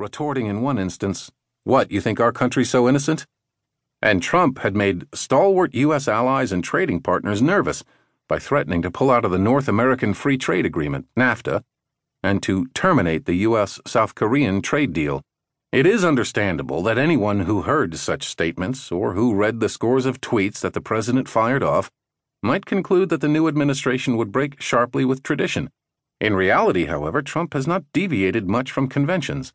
retorting in one instance, "What, you think our country's so innocent?" And Trump had made stalwart U.S. allies and trading partners nervous by threatening to pull out of the North American Free Trade Agreement, NAFTA, and to terminate the U.S.-South Korean trade deal. It is understandable that anyone who heard such statements or who read the scores of tweets that the president fired off might conclude that the new administration would break sharply with tradition. In reality, however, Trump has not deviated much from conventions.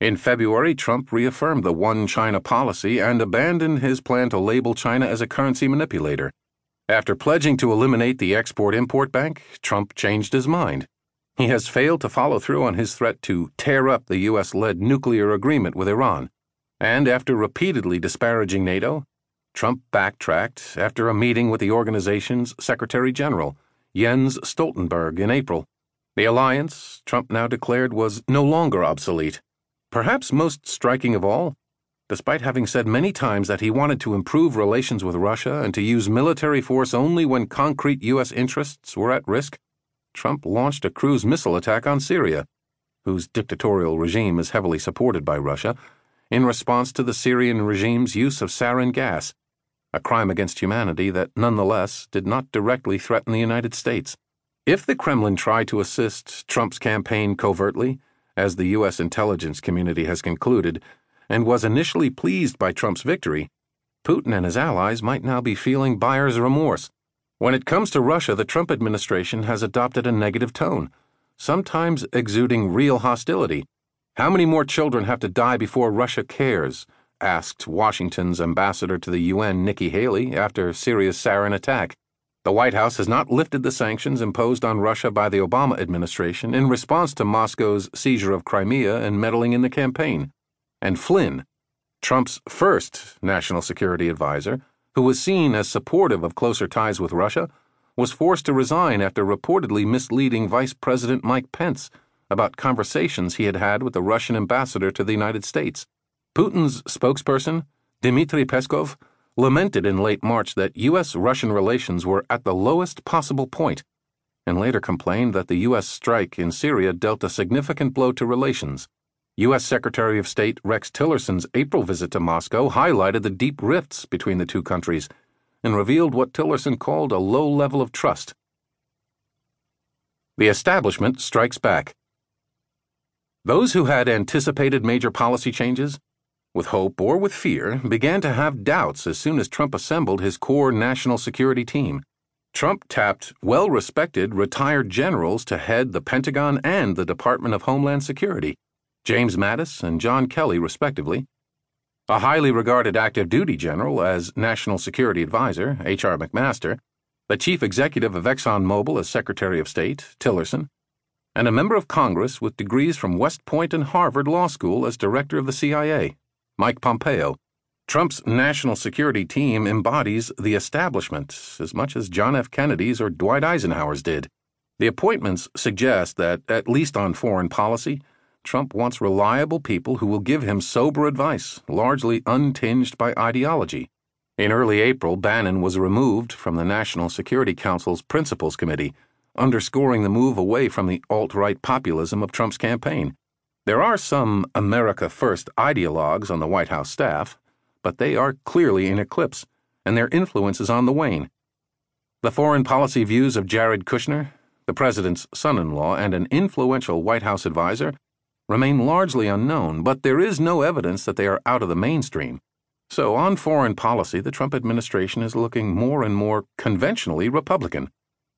In February, Trump reaffirmed the One China policy and abandoned his plan to label China as a currency manipulator. After pledging to eliminate the Export-Import Bank, Trump changed his mind. He has failed to follow through on his threat to tear up the U.S.-led nuclear agreement with Iran. And after repeatedly disparaging NATO, Trump backtracked after a meeting with the organization's Secretary General, Jens Stoltenberg, in April. The alliance, Trump now declared, was no longer obsolete. Perhaps most striking of all, despite having said many times that he wanted to improve relations with Russia and to use military force only when concrete U.S. interests were at risk, Trump launched a cruise missile attack on Syria, whose dictatorial regime is heavily supported by Russia, in response to the Syrian regime's use of sarin gas, a crime against humanity that nonetheless did not directly threaten the United States. If the Kremlin tried to assist Trump's campaign covertly, as the U.S. intelligence community has concluded, and was initially pleased by Trump's victory, Putin and his allies might now be feeling buyer's remorse. When it comes to Russia, the Trump administration has adopted a negative tone, sometimes exuding real hostility. "How many more children have to die before Russia cares?" asked Washington's ambassador to the UN, Nikki Haley, after Syria's sarin attack. The White House has not lifted the sanctions imposed on Russia by the Obama administration in response to Moscow's seizure of Crimea and meddling in the campaign. And Flynn, Trump's first national security advisor, who was seen as supportive of closer ties with Russia, was forced to resign after reportedly misleading Vice President Mike Pence about conversations he had had with the Russian ambassador to the United States. Putin's spokesperson, Dmitry Peskov, lamented in late March that U.S.-Russian relations were at the lowest possible point, and later complained that the U.S. strike in Syria dealt a significant blow to relations. U.S. Secretary of State Rex Tillerson's April visit to Moscow highlighted the deep rifts between the two countries and revealed what Tillerson called a low level of trust. The establishment strikes back. Those who had anticipated major policy changes, with hope or with fear, began to have doubts as soon as Trump assembled his core national security team. Trump tapped well-respected retired generals to head the Pentagon and the Department of Homeland Security, James Mattis and John Kelly, respectively, a highly regarded active duty general as National Security Advisor, H.R. McMaster, the chief executive of ExxonMobil as Secretary of State, Tillerson, and a member of Congress with degrees from West Point and Harvard Law School as Director of the CIA, Mike Pompeo. Trump's national security team embodies the establishment as much as John F. Kennedy's or Dwight Eisenhower's did. The appointments suggest that, at least on foreign policy, Trump wants reliable people who will give him sober advice, largely untinged by ideology. In early April, Bannon was removed from the National Security Council's Principals Committee, underscoring the move away from the alt-right populism of Trump's campaign. There are some America First ideologues on the White House staff, but they are clearly in eclipse, and their influence is on the wane. The foreign policy views of Jared Kushner, the president's son-in-law and an influential White House advisor, remain largely unknown, but there is no evidence that they are out of the mainstream. So on foreign policy, the Trump administration is looking more and more conventionally Republican.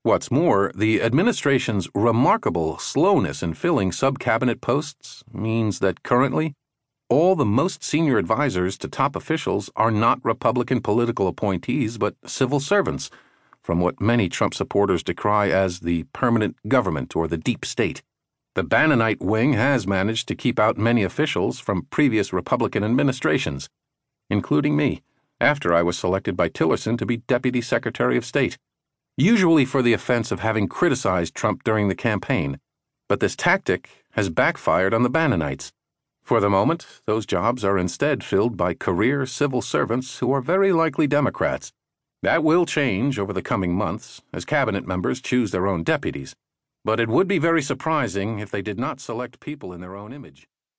What's more, the administration's remarkable slowness in filling sub-cabinet posts means that currently, all the most senior advisors to top officials are not Republican political appointees but civil servants, from what many Trump supporters decry as the permanent government or the deep state. The Bannonite wing has managed to keep out many officials from previous Republican administrations, including me, after I was selected by Tillerson to be Deputy Secretary of State, usually for the offense of having criticized Trump during the campaign, but this tactic has backfired on the Bannonites. For the moment, those jobs are instead filled by career civil servants who are very likely Democrats. That will change over the coming months as cabinet members choose their own deputies, but it would be very surprising if they did not select people in their own image.